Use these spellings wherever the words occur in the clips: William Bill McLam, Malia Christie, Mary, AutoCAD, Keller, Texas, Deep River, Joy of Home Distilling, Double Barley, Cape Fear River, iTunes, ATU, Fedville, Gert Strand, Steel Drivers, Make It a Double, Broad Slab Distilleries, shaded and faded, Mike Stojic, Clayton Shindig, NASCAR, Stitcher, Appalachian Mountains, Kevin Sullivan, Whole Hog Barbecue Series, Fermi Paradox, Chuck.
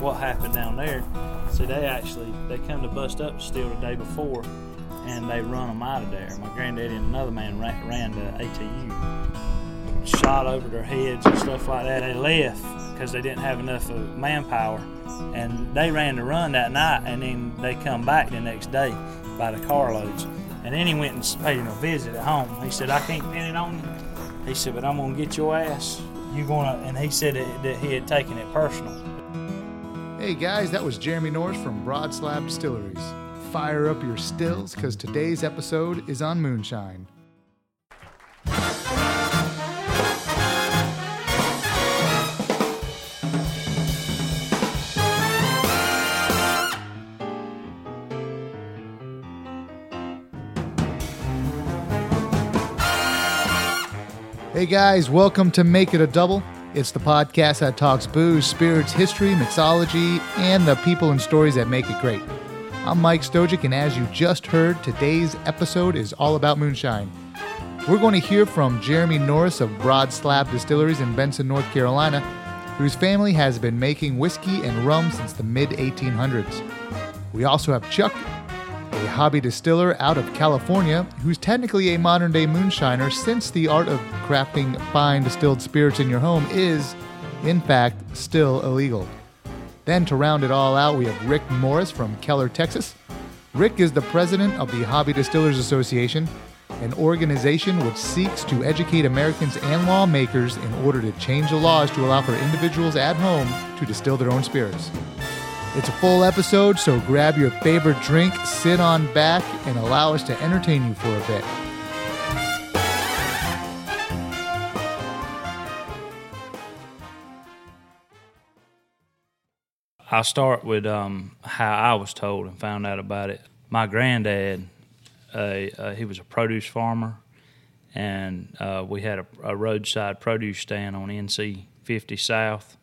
what happened down there. See, they come to bust up Steel the day before, and they run them out of there. My granddaddy and another man ran to ATU, shot over their heads and stuff like that. They left because they didn't have enough manpower, and they ran the run that night, and then they come back the next day by the carloads. And then he went and paid him a visit at home. He said, "I can't pin it on you." He said, "But I'm gonna get your ass. You're gonna." And he said that he had taken it personal. Hey guys, that was Jeremy Norris from Broad Slab Distilleries. Fire up your stills, because today's episode is on moonshine. Hey guys, welcome to Make It a Double. It's the podcast that talks booze, spirits, history, mixology, and the people and stories that make it great. I'm Mike Stojic, and as you just heard, today's episode is all about moonshine. We're going to hear from Jeremy Norris of Broad Slab Distilleries in Benson, North Carolina, whose family has been making whiskey and rum since the mid-1800s. We also have Chuck, a hobby distiller out of California, who's technically a modern-day moonshiner, since the art of crafting fine distilled spirits in your home is, in fact, still illegal. Then to round it all out, we have Rick Morris from Keller, Texas. Rick is the president of the Hobby Distillers Association, an organization which seeks to educate Americans and lawmakers in order to change the laws to allow for individuals at home to distill their own spirits. It's a full episode, so grab your favorite drink, sit on back, and allow us to entertain you for a bit. I'll start with how I was told and found out about it. My granddad, he was a produce farmer, and we had a roadside produce stand on NC 50 South.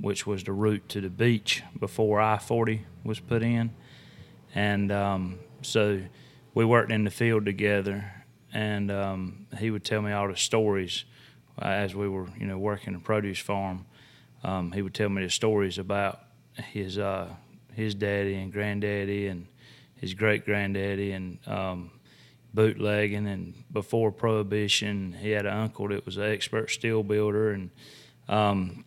Which was the route to the beach before I-40 was put in. And so we worked in the field together, and he would tell me all the stories as we were, working the produce farm. He would tell me the stories about his daddy and granddaddy and his great-granddaddy and bootlegging. And before Prohibition, he had an uncle that was an expert steel builder, and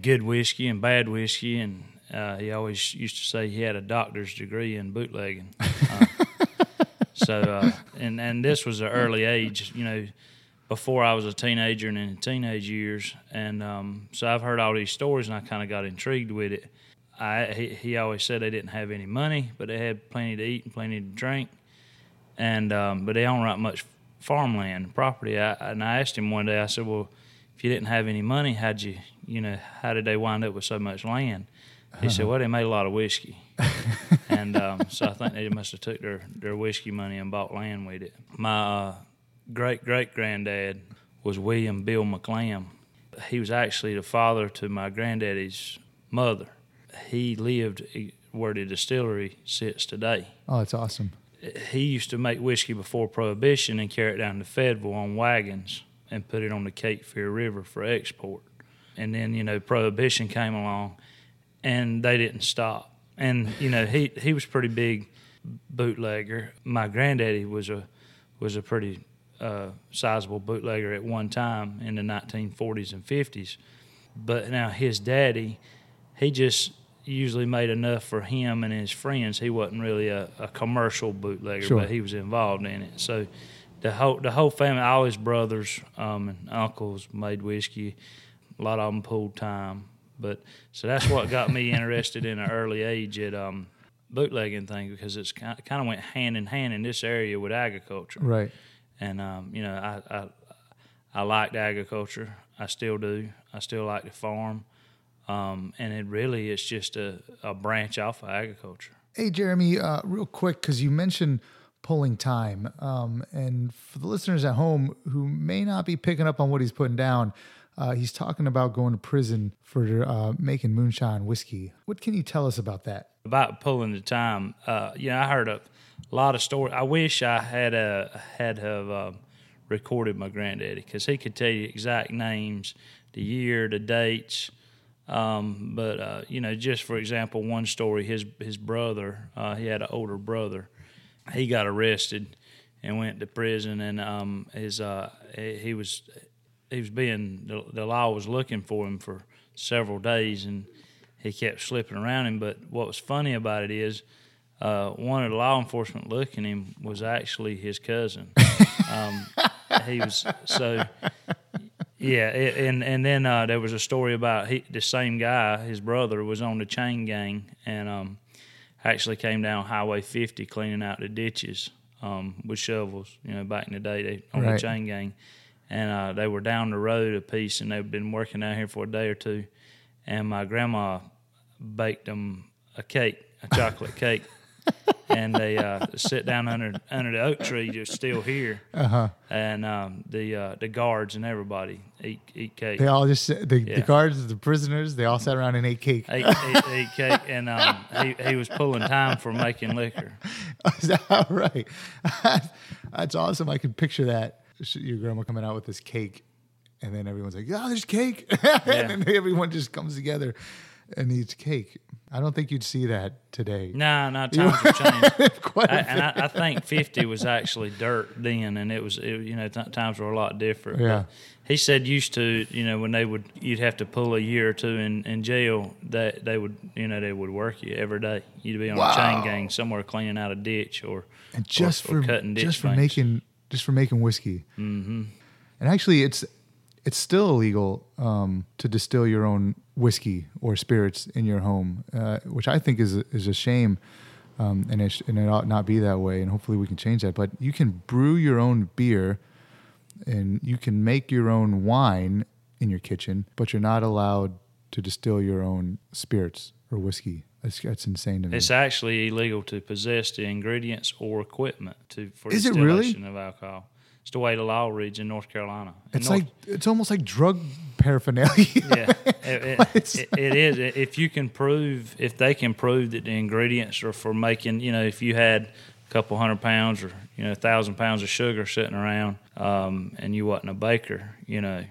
good whiskey and bad whiskey, and he always used to say he had a doctor's degree in bootlegging. And this was an early age, before I was a teenager and in teenage years, and so I've heard all these stories, and I kind of got intrigued with it. He always said they didn't have any money, but they had plenty to eat and plenty to drink, and but they don't write much farmland property. And I asked him one day, I said, "Well, if you didn't have any money, how did they wind up with so much land?" He said, "Well, they made a lot of whiskey." And so I think they must have took their whiskey money and bought land with it. My great-great-granddad was William Bill McLam. He was actually the father to my granddaddy's mother. He lived where the distillery sits today. Oh, that's awesome. He used to make whiskey before Prohibition and carry it down to Fedville on wagons and put it on the Cape Fear River for export. And then, Prohibition came along, and they didn't stop. And, he was a pretty big bootlegger. My granddaddy was a pretty sizable bootlegger at one time in the 1940s and 50s. But now his daddy, he just usually made enough for him and his friends. He wasn't really a commercial bootlegger, sure, but he was involved in it. So the whole family, all his brothers and uncles made whiskey. A lot of them pulled time, but so that's what got me interested in an early age at bootlegging thing, because it's kind of went hand in hand in this area with agriculture, right? And I liked agriculture. I still do. I still like to farm, and it's just a branch off of agriculture. Hey, Jeremy, real quick, because you mentioned pulling time, and for the listeners at home who may not be picking up on what he's putting down. He's talking about going to prison for making moonshine whiskey. What can you tell us about that? About pulling the time, I heard a lot of stories. I wish I had recorded my granddaddy, because he could tell you exact names, the year, the dates, Just for example, one story, his brother, he had an older brother. He got arrested and went to prison, and the law was looking for him for several days, and he kept slipping around him. But what was funny about it is, one of the law enforcement looking at him was actually his cousin. Then there was a story about the same guy, his brother, was on the chain gang, and actually came down Highway 50 cleaning out the ditches with shovels. You know, back in the day, the chain gang, and they were down the road a piece, and they'd been working down here for a day or two, and my grandma baked them a chocolate cake. And they sit down under the oak tree, just still here. Uh-huh. And the guards and everybody eat cake. They all just the guards, the prisoners, they all sat around and ate cake. Ate cake, and he was pulling time for making liquor. Is that right? That's awesome. I can picture that. Your grandma coming out with this cake, and then everyone's like, "Oh, there's cake!" And then everyone just comes together and eats cake. I don't think you'd see that today. No, times have changed. I think 50 was actually dirt then, and times were a lot different. Yeah. But he said used to, when you'd have to pull a year or two in jail, that they would work you every day. You'd be on a chain gang somewhere cleaning out a ditch or cutting ditch things. Just for making whiskey. Mm-hmm. And actually, it's still illegal to distill your own whiskey or spirits in your home, which I think is a shame, and it ought not be that way, and hopefully we can change that. But you can brew your own beer, and you can make your own wine in your kitchen, but you're not allowed to distill your own spirits or whiskey. That's insane to me. It's actually illegal to possess the ingredients or equipment for distillation of alcohol. It's the way the law reads in North Carolina. It's almost like drug paraphernalia. Yeah, it is. If they can prove that the ingredients are for making, if you had a couple 100 pounds or 1,000 pounds of sugar sitting around, and you wasn't a baker, then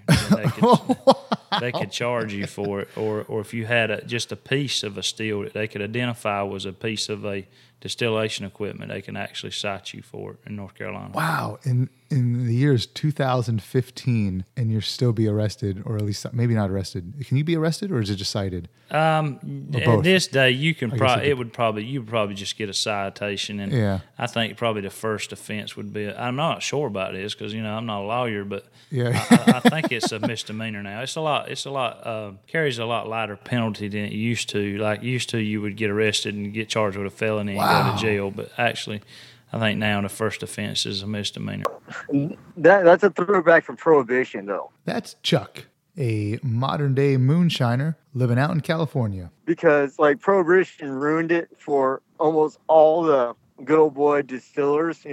they could charge you for it. Or if you had just a piece of a still that they could identify was a piece of a distillation equipment, they can actually cite you for it in North Carolina. Wow. In the year 2015, and you'll still be arrested, or at least maybe not arrested. Can you be arrested, or is it just cited? This day, you would probably just get a citation. And yeah. I think probably the first offense would be, I'm not sure about this because, I'm not a lawyer, but yeah. I think it's a misdemeanor now. It's a lot, carries a lot lighter penalty than it used to. Like used to, you would get arrested and get charged with a felony. Wow. Go to jail, but actually I think now the first offense is a misdemeanor. That's a throwback from Prohibition, though. That's Chuck, a modern-day moonshiner living out in California. Because, Prohibition ruined it for almost all the good old boy distillers.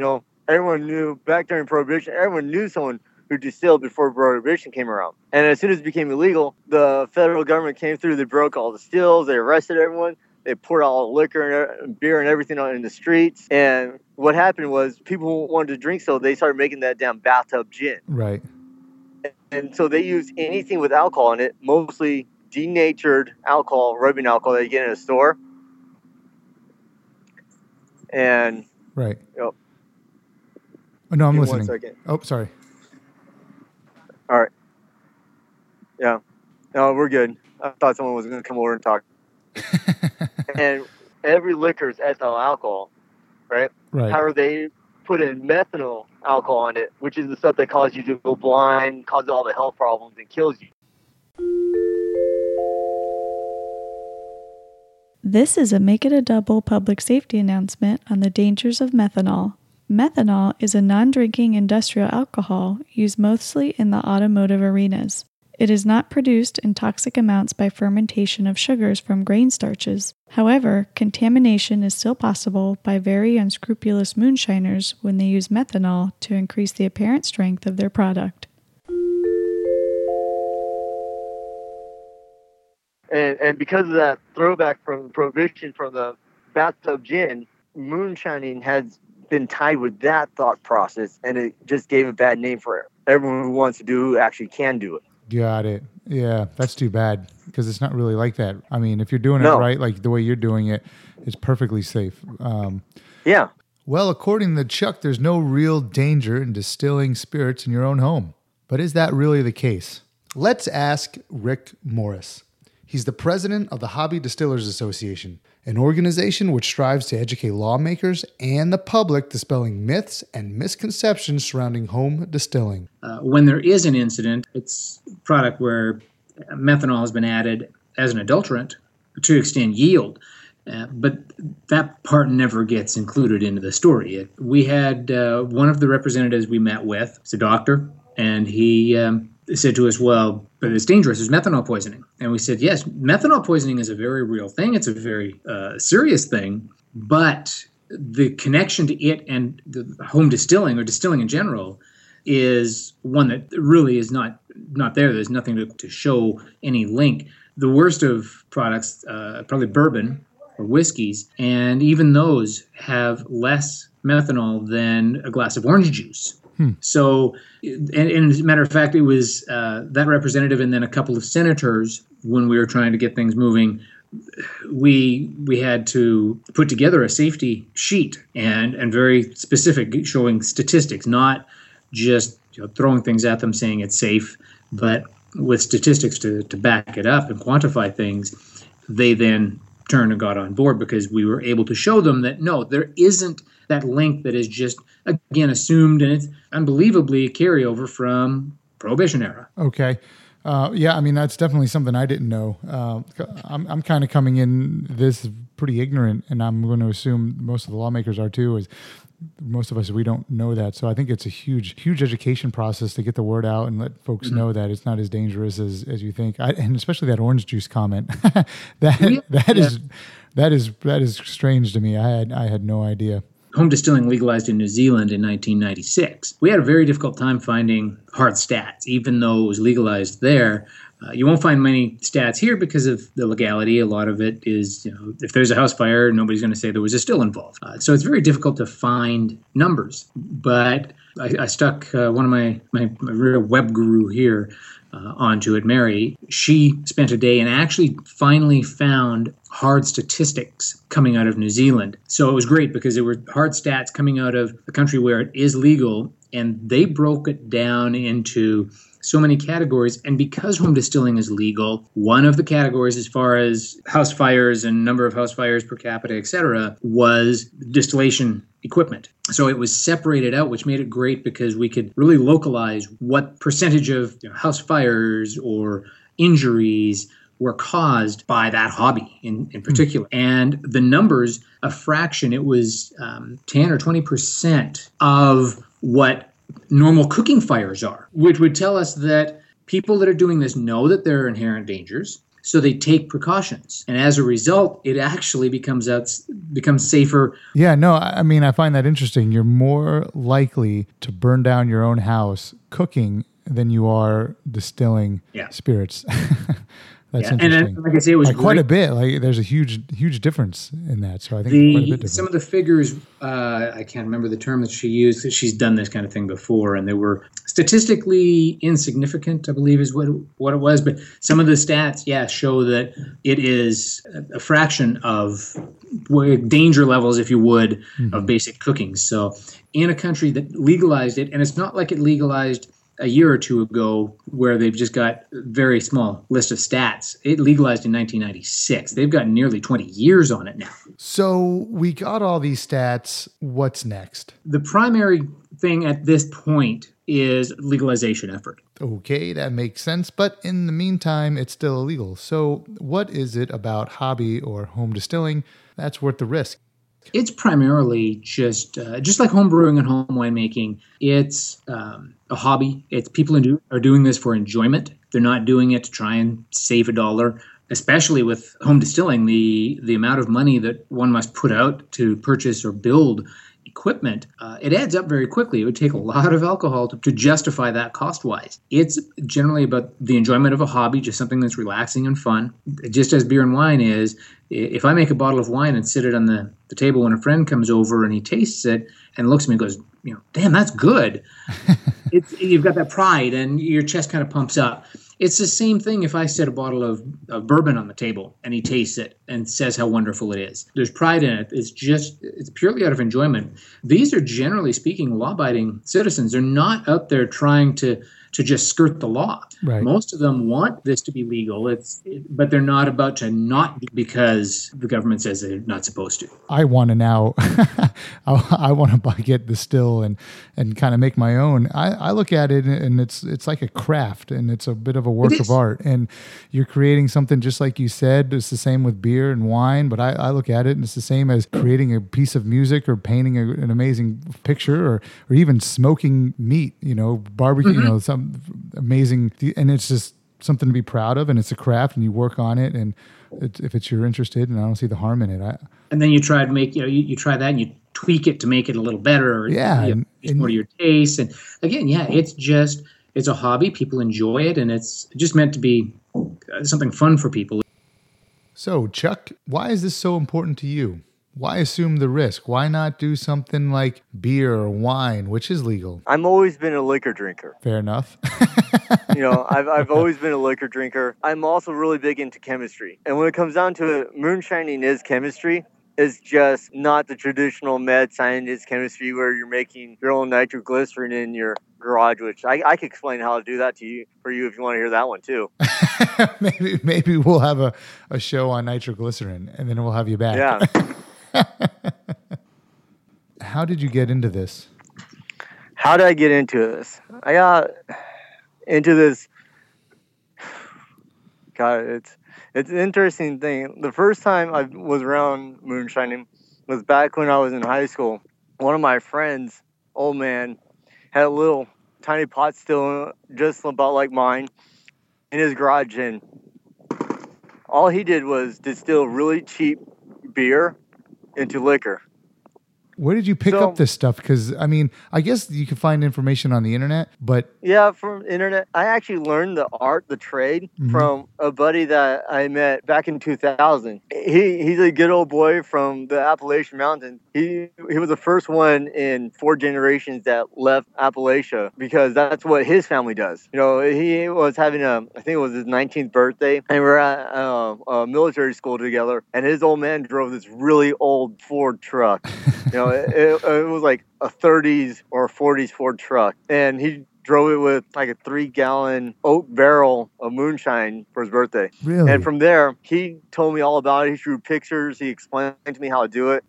Everyone knew, back during Prohibition, everyone knew someone who distilled before Prohibition came around. And as soon as it became illegal, the federal government came through, they broke all the stills, they arrested everyone. They poured all the liquor and beer and everything out in the streets. And what happened was people wanted to drink, so they started making that damn bathtub gin. Right. And so they used anything with alcohol in it, mostly denatured alcohol, rubbing alcohol that you get in a store. And right. Oh, no, I'm listening. 1 second. Oh, sorry. All right. Yeah. No, we're good. I thought someone was going to come over and talk. And every liquor is ethyl alcohol, right? However, they put in methanol alcohol in it, which is the stuff that causes you to go blind, causes all the health problems, and kills you. This is a Make It a Double public safety announcement on the dangers of methanol. Methanol is a non-drinking industrial alcohol used mostly in the automotive arenas. It is not produced in toxic amounts by fermentation of sugars from grain starches. However, contamination is still possible by very unscrupulous moonshiners when they use methanol to increase the apparent strength of their product. And because of that throwback from Prohibition, from the bathtub gin, moonshining has been tied with that thought process, and it just gave a bad name for it. Everyone who wants to do it actually can do it. Got it. Yeah, that's too bad. because it's not really like that. I mean, if you're doing it right, like the way you're doing it, it's perfectly safe. Yeah. Well, according to Chuck, there's no real danger in distilling spirits in your own home. But is that really the case? Let's ask Rick Morris. He's the president of the Hobby Distillers Association, an organization which strives to educate lawmakers and the public dispelling myths and misconceptions surrounding home distilling. When there is an incident, it's a product where methanol has been added as an adulterant to extend yield. But that part never gets included into the story. We had one of the representatives we met with, he's a doctor, and he said to us, well, but it's dangerous, there's methanol poisoning. And we said, yes, methanol poisoning is a very real thing. It's a very serious thing, but the connection to it and the home distilling or distilling in general is one that really is not there. There's nothing to show any link. The worst of products, probably bourbon, or whiskeys, and even those have less methanol than a glass of orange juice. So, and as a matter of fact, it was that representative and then a couple of senators, when we were trying to get things moving, we had to put together a safety sheet and very specific, showing statistics, not just throwing things at them saying it's safe, but with statistics to back it up and quantify things. They then turned and got on board because we were able to show them that no, there isn't that link that is just, again, assumed, and it's unbelievably a carryover from Prohibition era. Okay. Yeah, I mean, that's definitely something I didn't know. I'm kind of coming in this pretty ignorant, and I'm going to assume most of the lawmakers are too, is most of us, we don't know that. So I think it's a huge, huge education process to get the word out and let folks know that it's not as dangerous as you think. And especially that orange juice comment, that is strange to me. I had no idea. Home distilling legalized in New Zealand in 1996. We had a very difficult time finding hard stats, even though it was legalized there. You won't find many stats here because of the legality. A lot of it is, if there's a house fire, nobody's going to say there was a still involved. So it's very difficult to find numbers. But I stuck one of my real web guru here onto it, Mary. She spent a day and actually finally found hard statistics coming out of New Zealand. So it was great because there were hard stats coming out of a country where it is legal, and they broke it down into so many categories. And because home distilling is legal, one of the categories as far as house fires and number of house fires per capita, et cetera, was distillation equipment. So it was separated out, which made it great because we could really localize what percentage of house fires or injuries were caused by that hobby in particular. And the numbers, a fraction, it was 10 or 20% of what normal cooking fires are, which would tell us that people that are doing this know that there are inherent dangers, so they take precautions. And as a result, it actually becomes safer. Yeah, no, I mean, I find that interesting. You're more likely to burn down your own house cooking than you are distilling spirits. That's interesting. And like I say, it was quite a bit. Like, there's a huge difference in that. So I think it's quite a bit different. Some of the figures, I can't remember the term that she used. She's done this kind of thing before, and they were statistically insignificant, I believe is what it was. But some of the stats, show that it is a fraction of danger levels, if you would, of basic cooking. So in a country that legalized it, and it's not like it legalized a year or two ago where they've just got a very small list of stats. It legalized in 1996. They've got nearly 20 years on it now. So we got all these stats. What's next? The primary thing at this point is legalization effort. Okay, that makes sense. But in the meantime, it's still illegal. So what is it about hobby or home distilling that's worth the risk? It's primarily just like home brewing and home winemaking. It's a hobby. It's people who are doing this for enjoyment. They're not doing it to try and save a dollar, especially with home distilling. The amount of money that one must put out to purchase or build equipment, it adds up very quickly. It would take a lot of alcohol to justify that cost-wise. It's generally about the enjoyment of a hobby, just something that's relaxing and fun. Just as beer and wine is, if I make a bottle of wine and sit it on the table when a friend comes over and he tastes it and looks at me and goes, damn, that's good. You've got that pride and your chest kind of pumps up. It's the same thing if I set a bottle of bourbon on the table and he tastes it and says how wonderful it is. There's pride in it. It's purely out of enjoyment. These are, generally speaking, law-abiding citizens. They're not up there trying to just skirt the law. Right. Most of them want this to be legal, but they're not about to not because the government says they're not supposed to. I want to now, I want to get the still and kind of make my own. I look at it and it's like a craft and it's a bit of a work of art. And you're creating something just like you said. It's the same with beer and wine, but I look at it and it's the same as creating a piece of music or painting an amazing picture or even smoking meat, barbecue, mm-hmm. Some amazing, and it's just something to be proud of, and it's a craft, and you work on it, and if it's you're interested, and I don't see the harm in it. And then you try to make, you try that, and you tweak it to make it a little better, or more to your taste. And again, it's a hobby. People enjoy it, and it's just meant to be something fun for people. So, Chuck, why is this so important to you? Why assume the risk? Why not do something like beer or wine, which is legal? I've always been a liquor drinker. Fair enough. I've always been a liquor drinker. I'm also really big into chemistry. And when it comes down to it, moonshining is chemistry. It's just not the traditional mad scientist chemistry where you're making your own nitroglycerin in your garage, which I could explain how to do that for you if you want to hear that one too. Maybe we'll have a show on nitroglycerin, and then we'll have you back. Yeah. How did you get into this? How did I get into this? I got into this. God, it's an interesting thing. The first time I was around moonshining was back when I was in high school. One of my friends, old man, had a little tiny pot still just about like mine in his garage, and all he did was distill really cheap beer into liquor. Where did you pick up this stuff? Because I guess you can find information on the internet, but from internet. I actually learned the trade mm-hmm. from a buddy that I met back in 2000. He's a good old boy from the Appalachian Mountains. He was the first one in 4 generations that left Appalachia because that's what his family does. He was having I think it was his 19th birthday, and we were at a military school together. And his old man drove this really old Ford truck. It was like a 30s or 40s Ford truck. And he drove it with like a 3-gallon oak barrel of moonshine for his birthday. Really? And from there, he told me all about it. He drew pictures. He explained to me how to do it.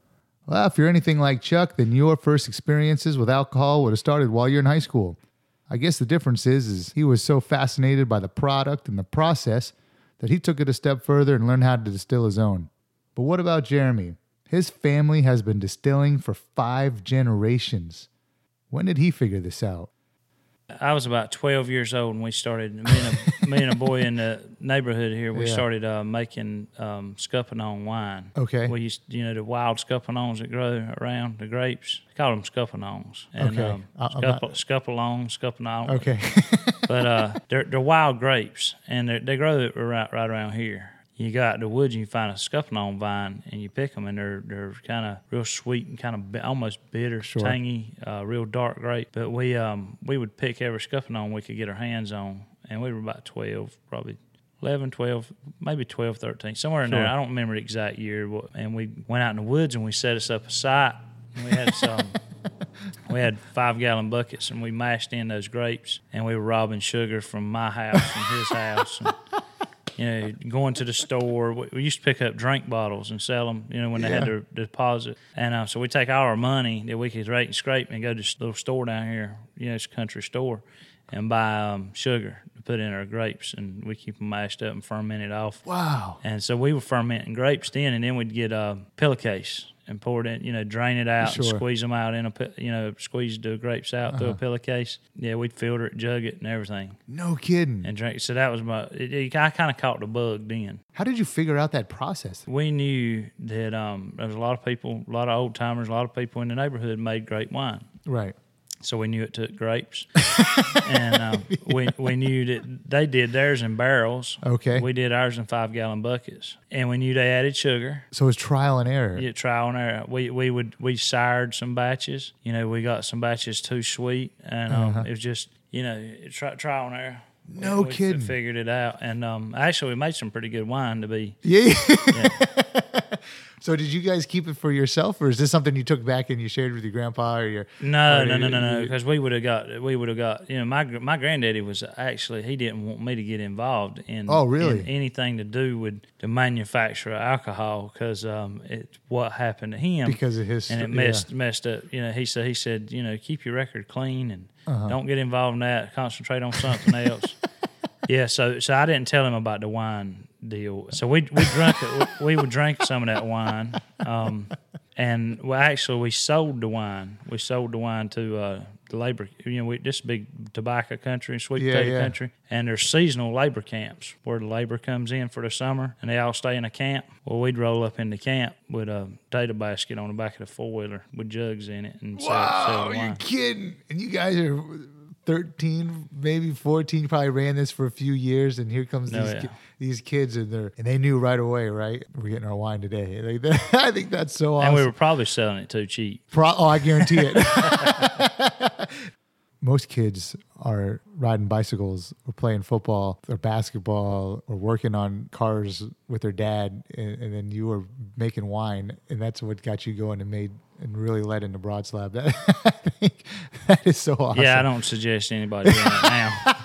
Well, if you're anything like Chuck, then your first experiences with alcohol would have started while you're in high school. I guess the difference is he was so fascinated by the product and the process that he took it a step further and learned how to distill his own. But what about Jeremy? His family has been distilling for 5 generations. When did he figure this out? I was about 12 years old when we started. Me and a boy in the neighborhood here, we started making scuppernong wine. Okay. We used the wild scuppernongs that grow around the grapes. I call them scuppernongs. And, okay. Scuppernong. Okay. But they're wild grapes, and they grow right around here. You go out in the woods and you find a scuppernong vine and you pick them, and they're kind of real sweet and kind of almost bitter, tangy, real dark grape. But we would pick every scuppernong we could get our hands on, and we were about 12, probably 11, 12, maybe 12, 13, somewhere in there. I don't remember the exact year. And we went out in the woods and we set us up a site. And we had some. We had 5-gallon buckets, and we mashed in those grapes, and we were robbing sugar from my house and his house. And, going to the store. We used to pick up drink bottles and sell them, when they had their deposit. And so we take all our money that we could rake and scrape and go to this little store down here, it's a country store, and buy sugar to put in our grapes. And we keep them mashed up and fermented off. Wow. And so we were fermenting grapes then, and then we'd get a pillowcase and pour it in, drain it out, and squeeze them out in squeeze the grapes out through a pillowcase. Yeah, we'd filter it, jug it, and everything. No kidding. And drink. So that was I kind of caught the bug then. How did you figure out that process? We knew that there was a lot of people, a lot of old timers, a lot of people in the neighborhood made grape wine. Right. So we knew it took grapes. And we knew that they did theirs in barrels. Okay. We did ours in 5-gallon buckets. And we knew they added sugar. So it was trial and error. Yeah, trial and error. We sired some batches. We got some batches too sweet. And it was just, trial and error. No kidding. Figured it out. And actually, we made some pretty good wine to be. Yeah. So did you guys keep it for yourself, or is this something you took back and you shared with your grandpa or your? No. Because we would have got. You know, my granddaddy was actually, he didn't want me to get involved in. Oh, really? In anything to do with the manufacture of alcohol, because it's what happened to him because of his, and it messed up. You know, he said you know, keep your record clean and don't get involved in that. Concentrate on something else. Yeah, so I didn't tell him about the wine deal. So we drank it. We would drink some of that wine, and we sold the wine. We sold the wine to the labor. You know, this big tobacco country, sweet potato country, and there's seasonal labor camps where the labor comes in for the summer, and they all stay in a camp. Well, we'd roll up into camp with a potato basket on the back of the 4-wheeler with jugs in it, and sell the wine. You're kidding! And you guys are 13, maybe 14, probably ran this for a few years, and here comes these kids, and they knew right away, right? We're getting our wine today. Like that, I think that's so awesome. And we were probably selling it too cheap. I guarantee it. Most kids are riding bicycles or playing football or basketball or working on cars with their dad, and then you were making wine, and that's what got you going and made and really led into Broad Slab. I think that is so awesome. Yeah, I don't suggest anybody doing it now.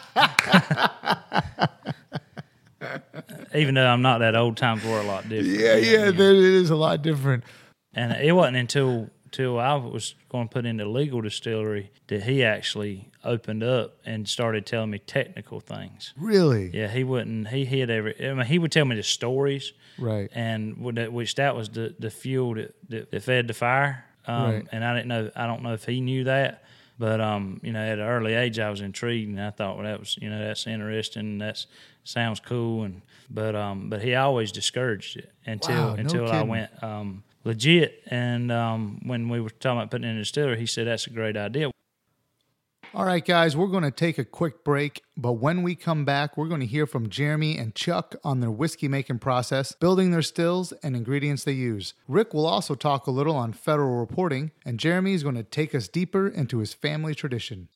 Even though I'm not that old, times were a lot different. Yeah, it is a lot different. And it wasn't until I was going to put in the legal distillery that he actually opened up and started telling me technical things. Really? Yeah, he wouldn't. He hid every. I mean, he would tell me the stories, right? And which that was the fuel that fed the fire. Right. And I didn't know. I don't know if he knew that, but you know, at an early age, I was intrigued, and I thought, well, that was, you know, that's interesting. That sounds cool, but he always discouraged it until I went. Legit, and when we were talking about putting in a distillery, he said that's a great idea. All right, guys, we're going to take a quick break, but when we come back, we're going to hear from Jeremy and Chuck on their whiskey-making process, building their stills, and ingredients they use. Rick will also talk a little on federal reporting, and Jeremy is going to take us deeper into his family tradition.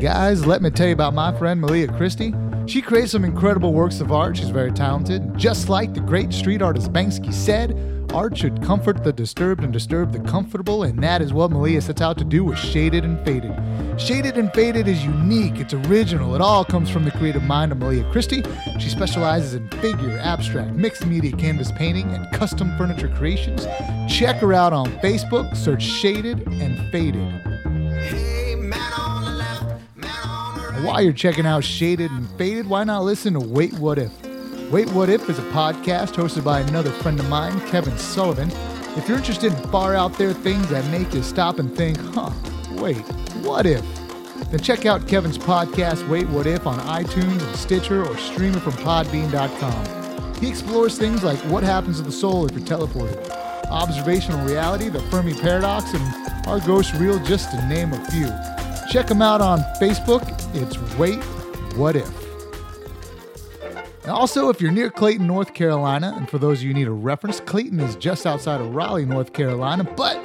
Guys, let me tell you about my friend Malia Christie. She creates some incredible works of art. She's very talented. Just like the great street artist Bansky said, art should comfort the disturbed and disturb the comfortable, and that is what Malia sets out to do with Shaded and Faded. Shaded and Faded is unique. It's original. It all comes from the creative mind of Malia Christie. She specializes in figure, abstract, mixed media canvas painting, and custom furniture creations. Check her out on Facebook. Search Shaded and Faded. While you're checking out Shaded and Faded, why not listen to Wait What If? Wait What If is a podcast hosted by another friend of mine, Kevin Sullivan. If you're interested in far out there things that make you stop and think, wait, what if? Then check out Kevin's podcast, Wait What If, on iTunes and Stitcher, or stream it from podbean.com. He explores things like what happens to the soul if you're teleported, observational reality, the Fermi Paradox, and our ghost reel, just to name a few. Check them out on Facebook. It's Wait What If. And also, if you're near Clayton, North Carolina, and for those of you who need a reference, Clayton is just outside of Raleigh, North Carolina. But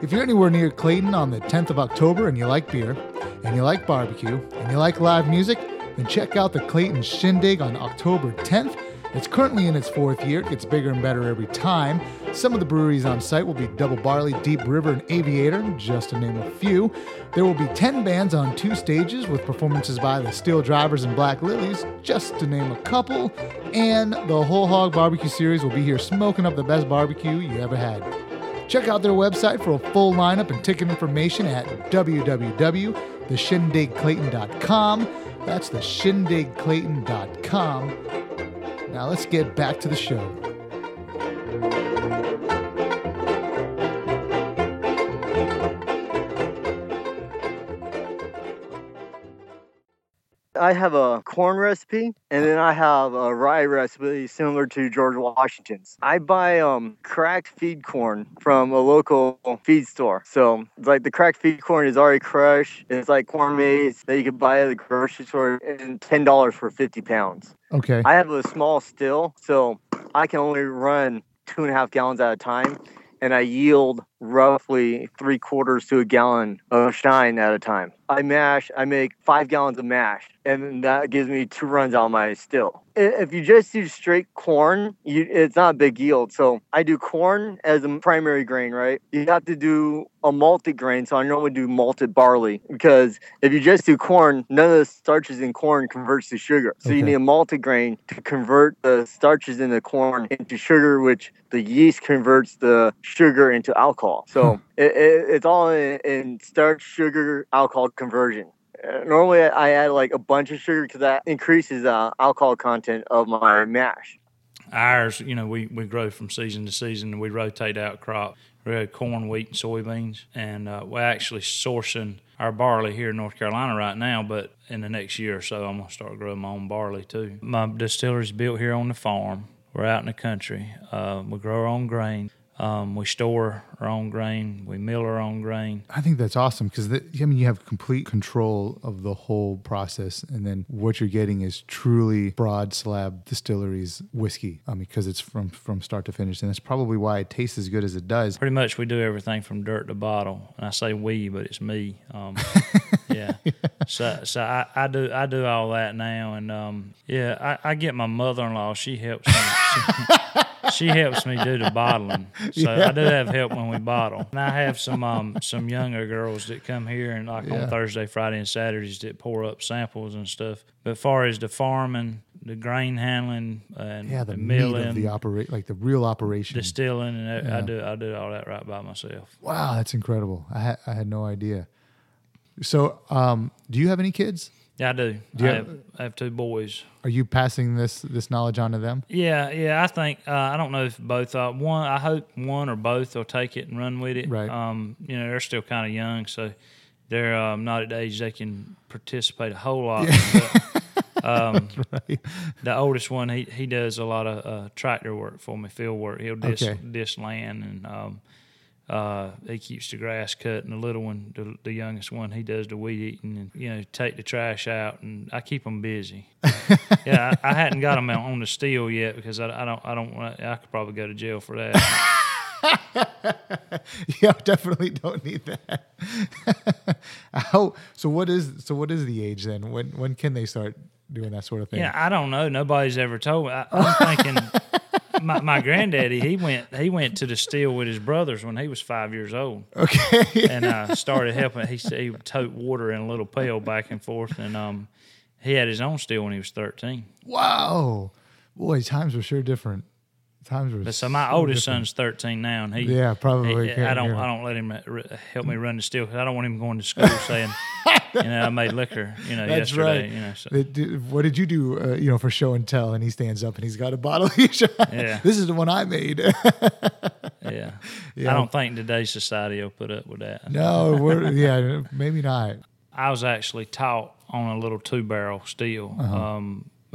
if you're anywhere near Clayton on the 10th of October and you like beer, and you like barbecue, and you like live music, then check out the Clayton Shindig on October 10th. It's currently in its 4th year. It gets bigger and better every time. Some of the breweries on site will be Double Barley, Deep River, and Aviator, just to name a few. There will be 10 bands on 2 stages, with performances by the Steel Drivers and Black Lilies, just to name a couple. And the Whole Hog Barbecue Series will be here smoking up the best barbecue you ever had. Check out their website for a full lineup and ticket information at www.theshindigclayton.com. That's theshindigclayton.com. Now let's get back to the show. I have a corn recipe, and then I have a rye recipe similar to George Washington's. I buy cracked feed corn from a local feed store. So it's like the cracked feed corn is already crushed. It's like corn maze that you could buy at the grocery store, and $10 for 50 pounds. Okay. I have a small still, so I can only run 2.5 gallons at a time, and I yield roughly 3/4 to a gallon of shine at a time. I make 5 gallons of mash, and that gives me 2 runs on my still. If you just do straight corn, it's not a big yield. So I do corn as a primary grain, right? You have to do a malted grain, so I normally do malted barley, because if you just do corn, none of the starches in corn converts to sugar. So okay. You need a malted grain to convert the starches in the corn into sugar, which the yeast converts the sugar into alcohol. So it's all in starch, sugar, alcohol conversion. Normally, I add like a bunch of sugar because that increases the alcohol content of my mash. Ours, you know, we grow from season to season, and we rotate out crop. We have corn, wheat, and soybeans, and we're actually sourcing our barley here in North Carolina right now, but in the next year or so, I'm going to start growing my own barley too. My distillery's built here on the farm. We're out in the country. We grow our own grain. We store our own grain. We mill our own grain. I think that's awesome because, you have complete control of the whole process, and then what you're getting is truly Broad Slab Distilleries whiskey because it's from start to finish, and that's probably why it tastes as good as it does. Pretty much we do everything from dirt to bottle, and I say we, but it's me. Yeah. So I do all that now, and I get my mother-in-law. She helps me. She helps me do the bottling, so yeah. I do have help when we bottle. And I have some younger girls that come here and on Thursday, Friday, and Saturdays that pour up samples and stuff. But as far as the farming, the grain handling, and the milling, of the the real operation, distilling, and I do all that right by myself. Wow, that's incredible. I had no idea. So, do you have any kids? Yeah, I do. I have 2 boys. Are you passing this knowledge on to them? Yeah. I think I don't know if both. One, I hope one or both will take it and run with it. Right. They're still kind of young, so they're not at the age they can participate a whole lot. Yeah. But, right. The oldest one, he does a lot of tractor work for me, field work. He'll disc land and. He keeps the grass cut, and the little one, the youngest one, he does the weed eating and, take the trash out, and I keep them busy. Yeah, I hadn't got them on the steel yet because I don't want. I could probably go to jail for that. Yeah, definitely don't need that. So what is the age then? When can they start doing that sort of thing? Yeah, I don't know. Nobody's ever told me. I'm thinking. My granddaddy, he went to the steel with his brothers when he was 5 years old. Okay. And I started helping. He would tote water in a little pail back and forth, and he had his own steel when he was 13. Wow. Boy, times were sure different. So my oldest son's 13 now, and he probably. I don't let him help me run the steel because I don't want him going to school saying, I made liquor. That's yesterday. Right. What did you do? For show and tell, and he stands up and he's got a bottle. Yeah, this is the one I made. Yeah, I don't think today's society will put up with that. No, maybe not. I was actually taught on a little 2-barrel steel, a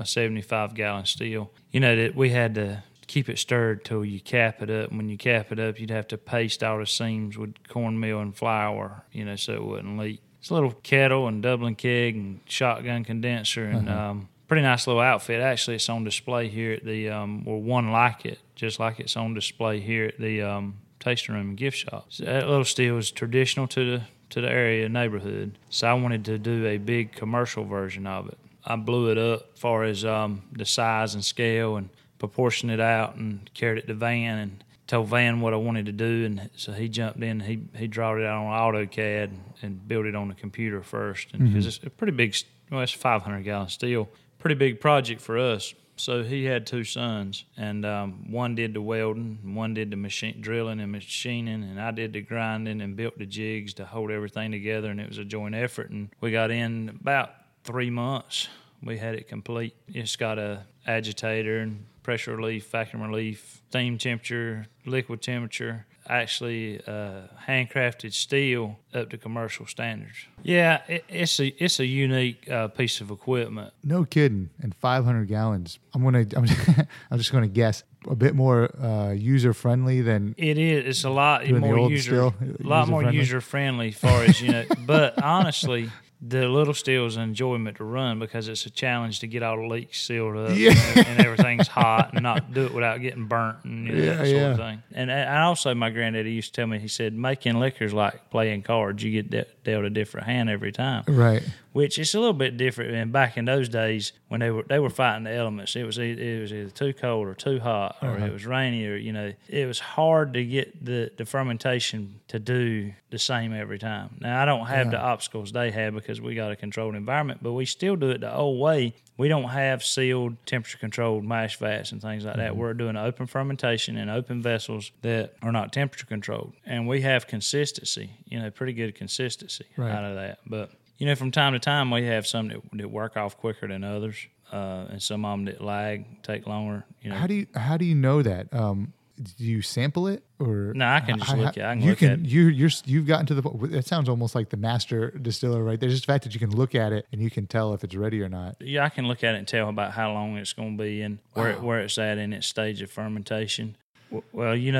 75-gallon steel. That we had to keep it stirred till you cap it up, and when you cap it up, you'd have to paste all the seams with cornmeal and flour, so it wouldn't leak. It's a little kettle and doubling keg and shotgun condenser, and pretty nice little outfit. Actually, it's on display here at the one like it, just like it's on display here at the tasting room and gift shop. So that little steel is traditional to the area neighborhood, so I wanted to do a big commercial version of it. I blew it up as far as the size and scale, and proportioned it out, and carried it to Van and told Van what I wanted to do, and so he jumped in. He drawed it out on AutoCAD and built it on the computer first, and because it's a pretty big, it's 500-gallon steel, pretty big project for us. So he had 2 sons, and one did the welding, and one did the drilling and machining, and I did the grinding and built the jigs to hold everything together, and it was a joint effort. And we got in about 3 months. We had it complete. It's got a agitator and pressure relief, vacuum relief, steam temperature, liquid temperature. Actually, handcrafted steel up to commercial standards. Yeah, it's a unique piece of equipment. No kidding. And 500 gallons. I'm just gonna guess a bit more user friendly than it is. It's a lot more user friendly. Far as but honestly. the little still is an enjoyment to run because it's a challenge to get all the leaks sealed up and everything's hot and not do it without getting burnt and that sort of thing. And I also, my granddaddy used to tell me, he said, making liquor is like playing cards. You get dealt a different hand every time. Right. Which is a little bit different. And back in those days when they were fighting the elements, it was either too cold or too hot or it was rainy or, it was hard to get the fermentation to do the same every time. Now, I don't have the obstacles they had because we got a controlled environment, but we still do it the old way. We don't have sealed, temperature-controlled mash vats and things like that. We're doing open fermentation in open vessels that are not temperature-controlled, and we have consistency, pretty good consistency out of that. But, from time to time, we have some that work off quicker than others, and some of them that lag, take longer. How do you know that? Do you sample it, or no? I can just look at it. You've gotten to the point. It sounds almost like the master distiller, right? There's just the fact that you can look at it and you can tell if it's ready or not. Yeah, I can look at it and tell about how long it's going to be and where it's at in its stage of fermentation. Well, you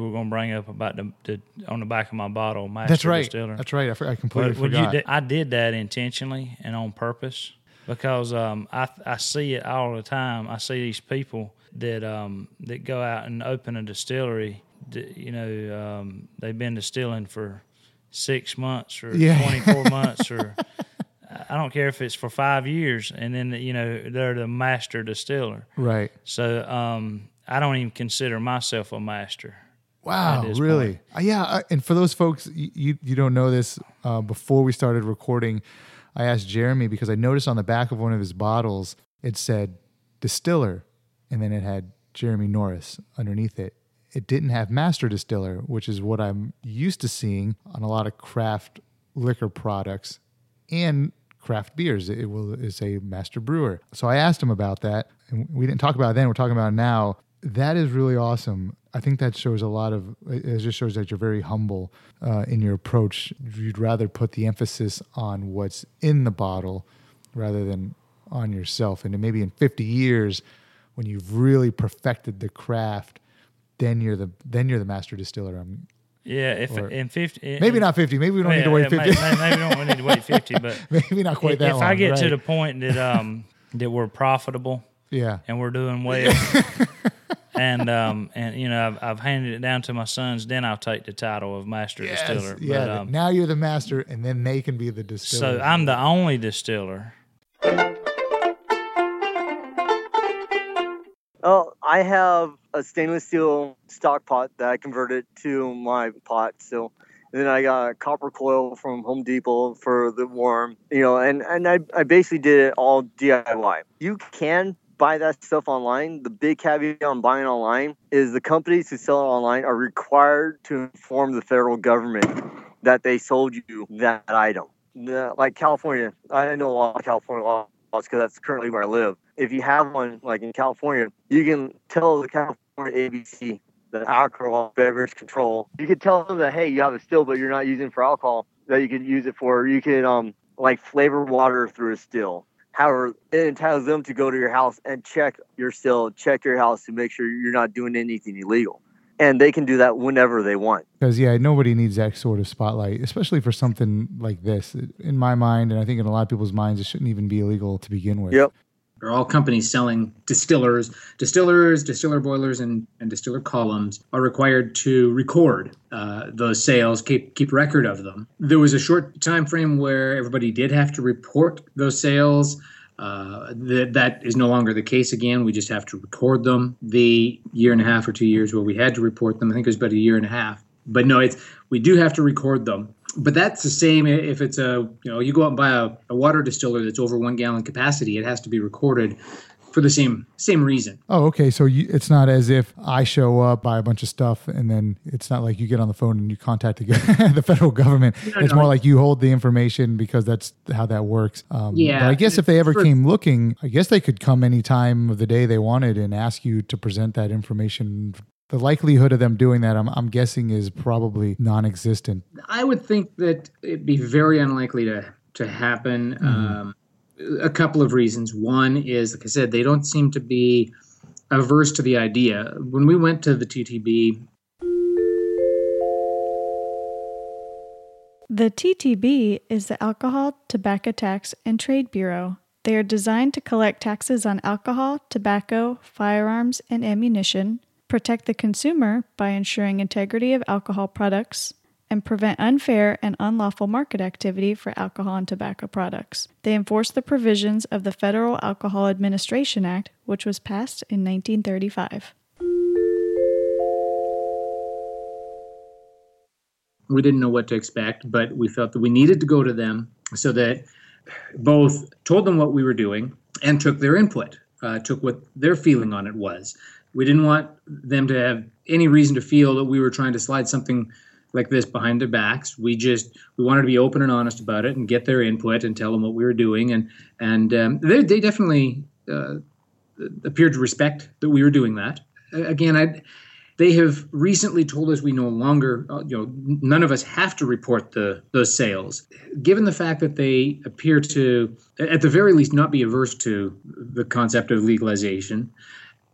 were going to bring up about the on the back of my bottle, master distiller. That's right. I completely forgot. I did that intentionally and on purpose because I see it all the time. I see these people that go out and open a distillery, they've been distilling for 6 months or 24 months or I don't care if it's for 5 years, and then, they're the master distiller. Right. So I don't even consider myself a master. Wow, really? Yeah, and for those folks, you don't know this, before we started recording, I asked Jeremy because I noticed on the back of one of his bottles, it said distiller. And then it had Jeremy Norris underneath it. It didn't have master distiller, which is what I'm used to seeing on a lot of craft liquor products and craft beers. It will say master brewer. So I asked him about that, and we didn't talk about it then. We're talking about it now. That is really awesome. I think that shows it just shows that you're very humble in your approach. You'd rather put the emphasis on what's in the bottle rather than on yourself. And maybe in 50 years... when you've really perfected the craft, then you're the master distiller. Maybe we don't need to wait 50, but maybe not quite that long. If I get to the point that that we're profitable, and we're doing well, and I've handed it down to my sons, then I'll take the title of master distiller. Yeah, but, now you're the master, and then they can be the distiller. So I'm the only distiller. Well, I have a stainless steel stock pot that I converted to my pot still. And then I got a copper coil from Home Depot for the warm, and I basically did it all DIY. You can buy that stuff online. The big caveat on buying online is the companies who sell it online are required to inform the federal government that they sold you that item. Like California, I know a lot of California laws because that's currently where I live. If you have one, like in California, you can tell the California ABC, the Alcohol Beverage Control. You can tell them that, hey, you have a still, but you're not using it for alcohol, that you can use it for, you can flavor water through a still. However, it entitles them to go to your house and check your still, check your house to make sure you're not doing anything illegal. And they can do that whenever they want. Because, nobody needs that sort of spotlight, especially for something like this. In my mind, and I think in a lot of people's minds, it shouldn't even be illegal to begin with. Yep. Are all companies selling distillers, distiller boilers, and distiller columns are required to record those sales, keep record of them. There was a short time frame where everybody did have to report those sales. That is no longer the case again. We just have to record them. The year and a half or 2 years where we had to report them, I think it was about a year and a half. But no, we do have to record them. But that's the same if it's you go out and buy a water distiller that's over 1 gallon capacity, it has to be recorded for the same reason. Oh, okay. So it's not as if I show up, buy a bunch of stuff, and then it's not like you get on the phone and you contact the federal government. No, it's more like you hold the information because that's how that works. But I guess if they ever came looking, I guess they could come any time of the day they wanted and ask you to present that information. The likelihood of them doing that, I'm guessing, is probably non-existent. I would think that it'd be very unlikely to happen. Mm-hmm. A couple of reasons. One is, like I said, they don't seem to be averse to the idea. When we went to the TTB, The TTB is the Alcohol, Tobacco Tax, and Trade Bureau. They are designed to collect taxes on alcohol, tobacco, firearms, and ammunition, protect the consumer by ensuring integrity of alcohol products, and prevent unfair and unlawful market activity for alcohol and tobacco products. They enforce the provisions of the Federal Alcohol Administration Act, which was passed in 1935. We didn't know what to expect, but we felt that we needed to go to them so that both told them what we were doing and took their input, took what their feeling on it was. We didn't want them to have any reason to feel that we were trying to slide something like this behind their backs. We wanted to be open and honest about it and get their input and tell them what we were doing. And they definitely appeared to respect that we were doing that. Again, they have recently told us we no longer, none of us have to report those sales. Given the fact that they appear to, at the very least, not be averse to the concept of legalization,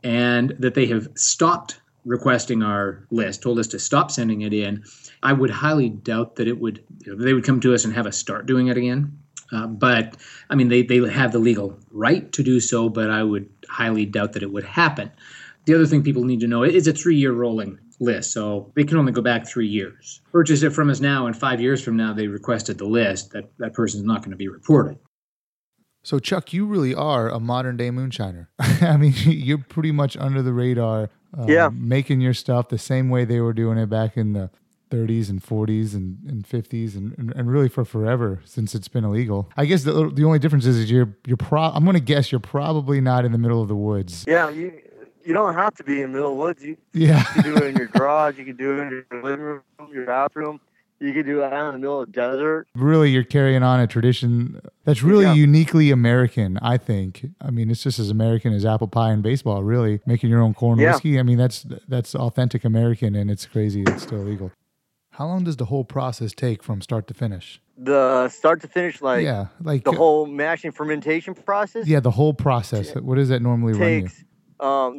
and that they have stopped requesting our list, told us to stop sending it in, I would highly doubt that they would come to us and have us start doing it again. But, I mean, they have the legal right to do so, but I would highly doubt that it would happen. The other thing people need to know is a 3-year rolling list, so they can only go back 3 years. Purchase it from us now, and 5 years from now they requested the list, that person's not going to be reported. So, Chuck, you really are a modern-day moonshiner. I mean, you're pretty much under the radar, making your stuff the same way they were doing it back in the 30s and 40s and 50s and really for forever since it's been illegal. I guess the only difference is I'm going to guess you're probably not in the middle of the woods. Yeah, You don't have to be in the middle of the woods. You can do it in your garage. You can do it in your living room, your bathroom. You can do it out in the middle of the desert. Really, you're carrying on a tradition that's really uniquely American, I think. I mean, it's just as American as apple pie and baseball, really. Making your own corn whiskey. I mean, that's authentic American, and it's crazy. It's still legal. How long does the whole process take from start to finish? The start to finish, like the whole mashing fermentation process? Yeah, the whole process. Yeah. What does that normally run you?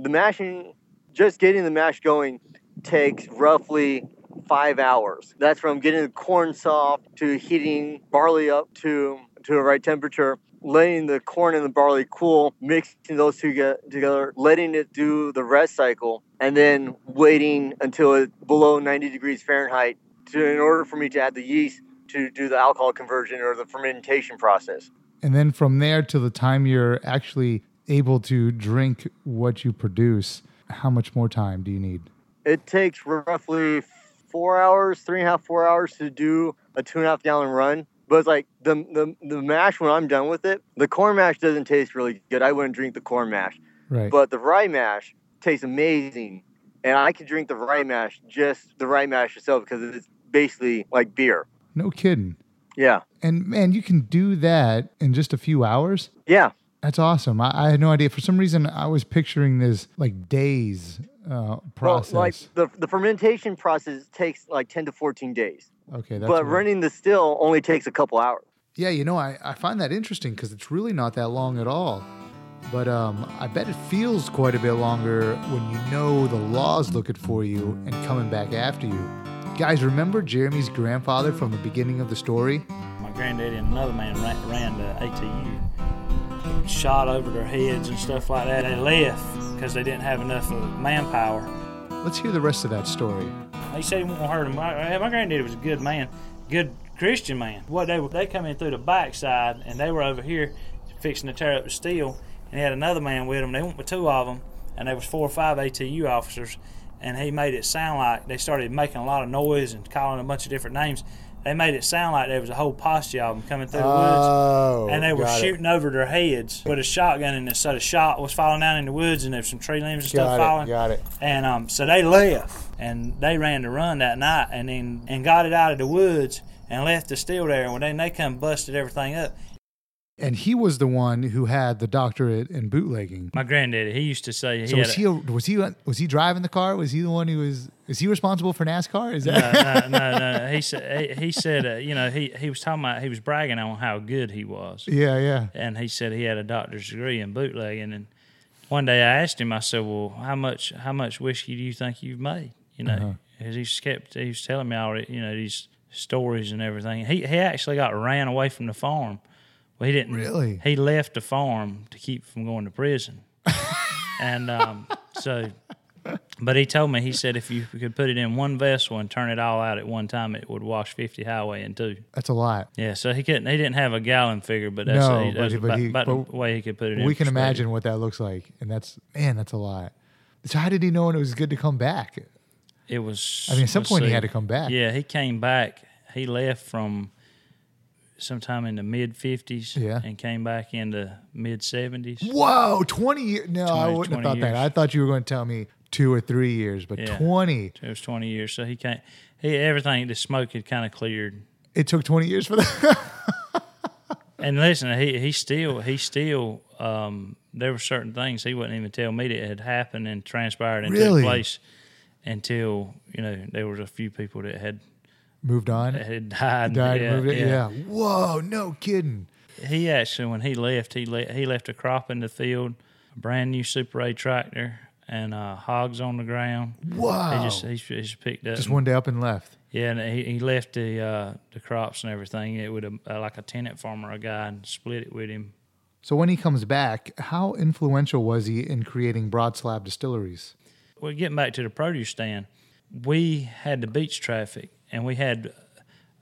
The mashing, just getting the mash going, takes roughly 5 hours. That's from getting the corn soft to heating barley up to the right temperature, letting the corn and the barley cool, mixing those two together, letting it do the rest cycle, and then waiting until it's below 90 degrees Fahrenheit in order for me to add the yeast to do the alcohol conversion or the fermentation process. And then from there to the time you're actually able to drink what you produce, how much more time do you need? It takes roughly 4 hours to do a 2.5 gallon run. But it's like the mash, when I'm done with it, the corn mash doesn't taste really good. I wouldn't drink the corn mash. Right. But the rye mash tastes amazing. And I can drink the rye mash itself, because it's basically like beer. No kidding. Yeah. And man, you can do that in just a few hours? Yeah. That's awesome. I had no idea. For some reason, I was picturing this like days process. Well, like the fermentation process takes like 10 to 14 days. Okay. But running the still only takes a couple hours. Yeah, I find that interesting because it's really not that long at all. But I bet it feels quite a bit longer when you know the law's looking for you and coming back after you. Guys, remember Jeremy's grandfather from the beginning of the story? My granddaddy and another man ran the ATU. Shot over their heads and stuff like that. They left because they didn't have enough manpower. Let's hear the rest of that story. They said he won't hurt them. My granddaddy was a good man, good Christian man. What they come in through the backside, and they were over here fixing to tear up the steel, and he had another man with them. They went with two of them, and there was 4 or 5 ATU officers, and he made it sound like they started making a lot of noise and calling a bunch of different names. They made it sound like there was a whole posse of them coming through the woods. And they were shooting over their heads with a shotgun, and so the shot was falling down in the woods, and there was some tree limbs and stuff falling. Got it. And so they left, and they ran the run that night and got it out of the woods and left the steel there. And then they come busted everything up. And he was the one who had the doctorate in bootlegging. My granddaddy, he used to say. Was he driving the car? Was he the one who was? Is he responsible for NASCAR? Is that? No. He said. He was talking about. He was bragging on how good he was. Yeah. And he said he had a doctor's degree in bootlegging. And one day I asked him. I said, "Well, how much whiskey do you think you've made?" Because he was telling me already. These stories and everything. He actually got ran away from the farm. Well, he didn't. Really? He left the farm to keep from going to prison. And so, but he told me, he said, if you could put it in one vessel and turn it all out at one time, it would wash 50 highway in two. That's a lot. Yeah, so he didn't have a gallon figure, but that's about the way he could put it in. We can imagine what that looks like, and that's a lot. So how did he know when it was good to come back? It was... I mean, at some point he had to come back. Yeah, he came back. He left from sometime in the mid-50s and came back in the mid-70s. Whoa, 20 years. No, I wouldn't have thought that. I thought you were going to tell me 2 or 3 years, but 20. It was 20 years. So he came... everything, the smoke had kind of cleared. It took 20 years for that? And listen, he still there were certain things he wouldn't even tell me that had happened and transpired into place until, you know, there was a few people that had moved on, that had died, yeah, moved it. Yeah. Whoa, no kidding. He actually, when he left a crop in the field, a brand new Super A tractor, and hogs on the ground. Wow. He just picked up. Just one day up and left. Yeah, and he left the crops and everything. It would like a tenant farmer, a guy, and split it with him. So when he comes back, how influential was he in creating Broad Slab Distilleries? Well, getting back to the produce stand, we had the beach traffic, and we had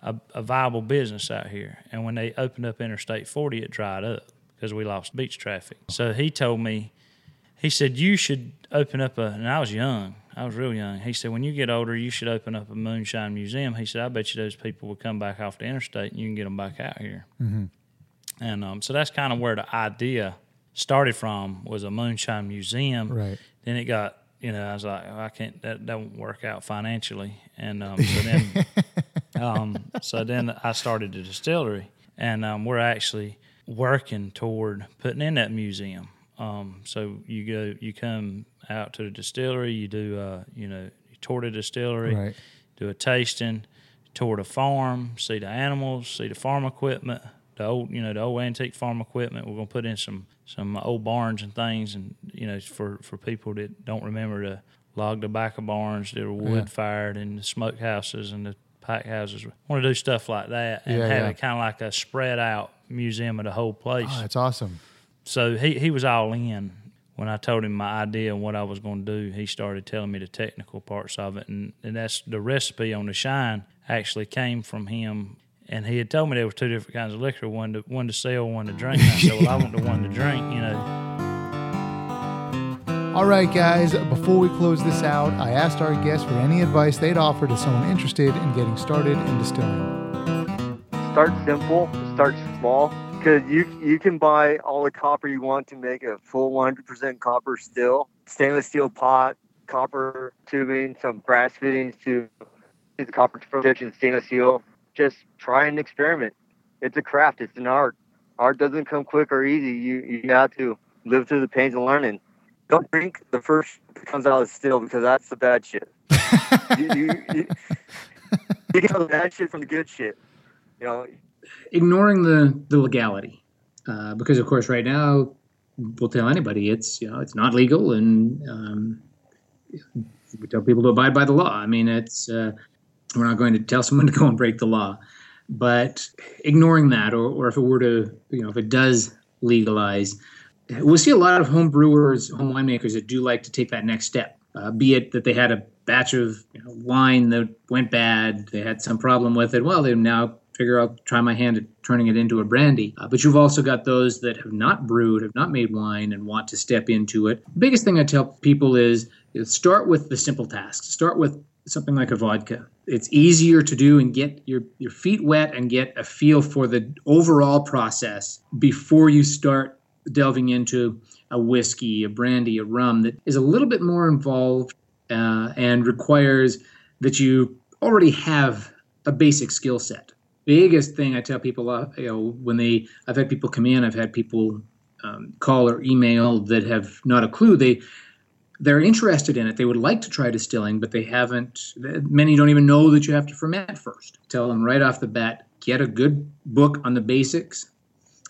a viable business out here. And when they opened up Interstate 40, it dried up because we lost beach traffic. So he told me, he said, you should open up and I was young. I was real young. He said, when you get older, you should open up a moonshine museum. He said, I bet you those people will come back off the interstate and you can get them back out here. Mm-hmm. And so that's kind of where the idea started from, was a moonshine museum. Right. Then it got... You know, I was like, oh, I can't. That won't work out financially, and so then I started the distillery, and we're actually working toward putting in that museum. So you come out to the distillery, you do, you tour the distillery, right. Do a tasting, tour the farm, see the animals, see the farm equipment, the old antique farm equipment. We're gonna put in some old barns and things, and, you know, for people that don't remember the log tobacco barns that were wood-fired and the smokehouses and the pack houses. I want to do stuff like that and have it kind of like a spread-out museum of the whole place. Oh, that's awesome. So he was all in. When I told him my idea and what I was going to do, he started telling me the technical parts of it, and that's the recipe on the shine actually came from him. And he had told me there was two different kinds of liquor, one to sell, one to drink. And I said, well, I want the one to drink, you know. All right, guys, before we close this out, I asked our guests for any advice they'd offer to someone interested in getting started in distilling. Start simple, start small, because you can buy all the copper you want to make a full 100% copper still, stainless steel pot, copper tubing, some brass fittings to the copper protection, stainless steel. Just try and experiment. It's a craft. It's an art. Art doesn't come quick or easy. You have to live through the pains of learning. Don't drink the first that comes out of the still, because that's the bad shit. you get the bad shit from the good shit. You know, ignoring the legality, because of course right now we'll tell anybody it's not legal, and we tell people to abide by the law. I mean, it's. We're not going to tell someone to go and break the law, but ignoring that, or if it were to, if it does legalize, we'll see a lot of home brewers, home winemakers that do like to take that next step, be it that they had a batch of wine that went bad, they had some problem with it. Well, they now figure I'll try my hand at turning it into a brandy. But you've also got those that have not brewed, have not made wine, and want to step into it. The biggest thing I tell people is start with the simple tasks. Start with something like a vodka. It's easier to do and get your feet wet and get a feel for the overall process before you start delving into a whiskey, a brandy, a rum that is a little bit more involved and requires that you already have a basic skill set. Biggest thing I tell people, I've had people come in, I've had people call or email that have not a clue. They're interested in it. They would like to try distilling, but they haven't. Many don't even know that you have to ferment first. Tell them right off the bat, get a good book on the basics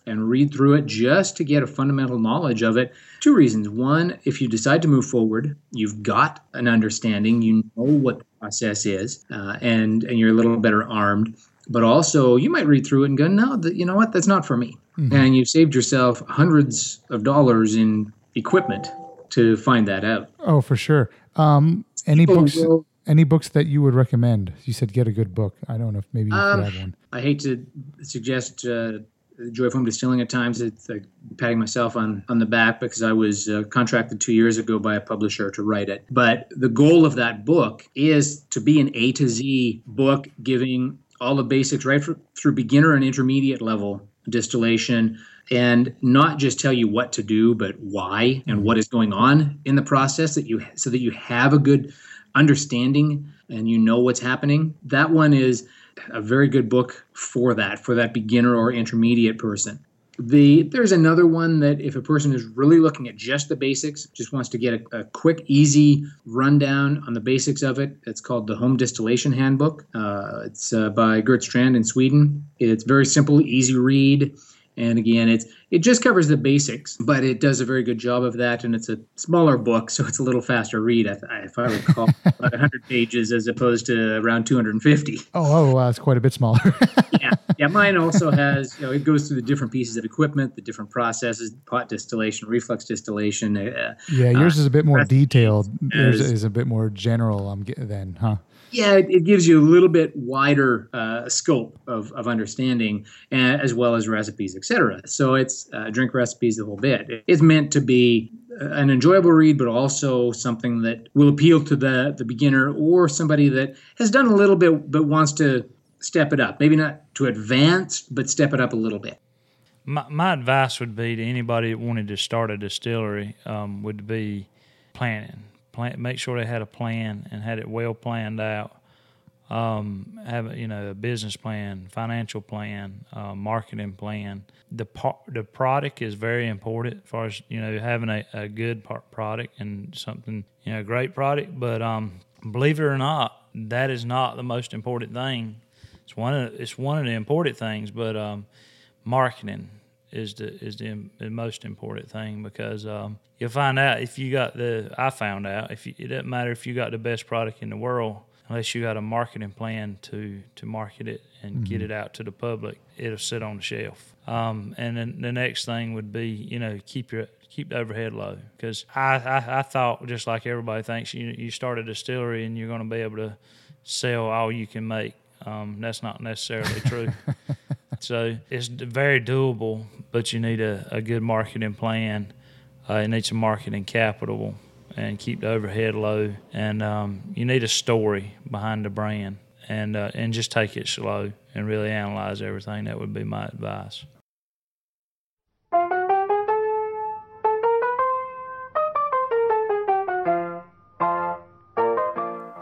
and read through it just to get a fundamental knowledge of it. Two reasons. One, if you decide to move forward, you've got an understanding. You know what the process is, and you're a little better armed. But also, you might read through it and go, no, you know what? That's not for me. Mm-hmm. And you've saved yourself hundreds of dollars in equipment to find that out. Oh, for sure. Any books that you would recommend? You said get a good book. I don't know if maybe you could have one. I hate to suggest Joy of Home Distilling at times. It's like patting myself on the back because I was contracted 2 years ago by a publisher to write it. But the goal of that book is to be an A to Z book giving all the basics right through beginner and intermediate level distillation, and not just tell you what to do, but why and what is going on in the process so that you have a good understanding and you know what's happening. That one is a very good book for that beginner or intermediate person. There's another one that if a person is really looking at just the basics, just wants to get a quick, easy rundown on the basics of it, it's called The Home Distillation Handbook. It's by Gert Strand in Sweden. It's very simple, easy read. And again, it just covers the basics, but it does a very good job of that. And it's a smaller book, so it's a little faster read, if I recall, about 100 pages as opposed to around 250. Oh, wow, it's quite a bit smaller. Yeah, mine also has, it goes through the different pieces of equipment, the different processes, pot distillation, reflux distillation. Yours is a bit more detailed. Yours is a bit more general then, huh? Yeah, it gives you a little bit wider scope of understanding, as well as recipes, et cetera. So it's drink recipes, the whole bit. It's meant to be an enjoyable read, but also something that will appeal to the beginner or somebody that has done a little bit but wants to step it up. Maybe not to advance, but step it up a little bit. My advice would be to anybody that wanted to start a distillery would be planning. Make sure they had a plan and had it well planned out. Have a business plan, financial plan, marketing plan. The product is very important as far as having a good product and something great product. But believe it or not, that is not the most important thing. It's one of the important things. But marketing is the most important thing because you'll find out if you got it doesn't matter if you got the best product in the world unless you got a marketing plan to market it and get it out to the public, it'll sit on the shelf. And then the next thing would be keep the overhead low because I thought just like everybody thinks you start a distillery and you're going to be able to sell all you can make. That's not necessarily true. So it's very doable, but you need a good marketing plan. You need some marketing capital and keep the overhead low. And you need a story behind the brand and just take it slow and really analyze everything. That would be my advice.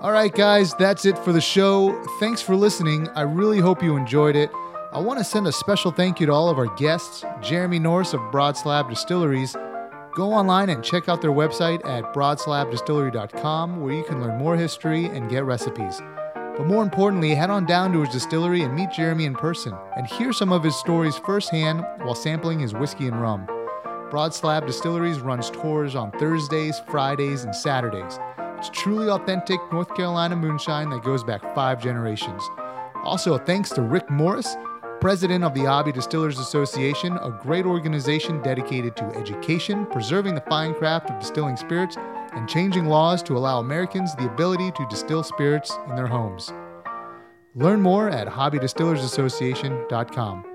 All right, guys, that's it for the show. Thanks for listening. I really hope you enjoyed it. I want to send a special thank you to all of our guests, Jeremy Norris of Broad Slab Distilleries. Go online and check out their website at broadslabdistillery.com where you can learn more history and get recipes. But more importantly, head on down to his distillery and meet Jeremy in person and hear some of his stories firsthand while sampling his whiskey and rum. Broad Slab Distilleries runs tours on Thursdays, Fridays, and Saturdays. It's truly authentic North Carolina moonshine that goes back 5 generations. Also, thanks to Rick Morris, president of the Hobby Distillers Association, a great organization dedicated to education, preserving the fine craft of distilling spirits, and changing laws to allow Americans the ability to distill spirits in their homes. Learn more at hobbydistillersassociation.com.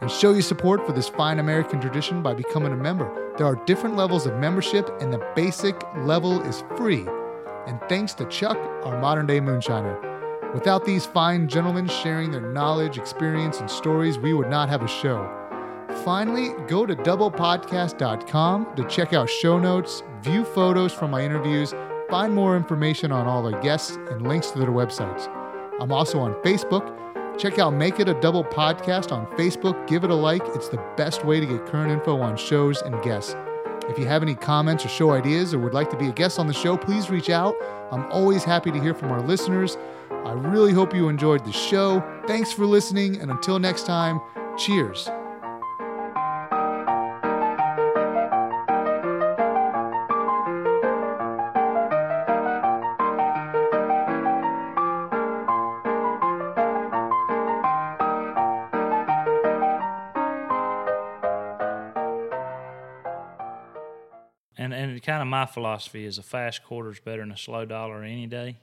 And show your support for this fine American tradition by becoming a member. There are different levels of membership, and the basic level is free. And thanks to Chuck, our modern-day moonshiner. Without these fine gentlemen sharing their knowledge, experience, and stories, we would not have a show. Finally, go to doublepodcast.com to check out show notes, view photos from my interviews, find more information on all their guests, and links to their websites. I'm also on Facebook. Check out Make It a Double Podcast on Facebook. Give it a like. It's the best way to get current info on shows and guests. If you have any comments or show ideas or would like to be a guest on the show, please reach out. I'm always happy to hear from our listeners. I really hope you enjoyed the show. Thanks for listening, and until next time, cheers. kind of my philosophy is a fast quarter is better than a slow dollar any day.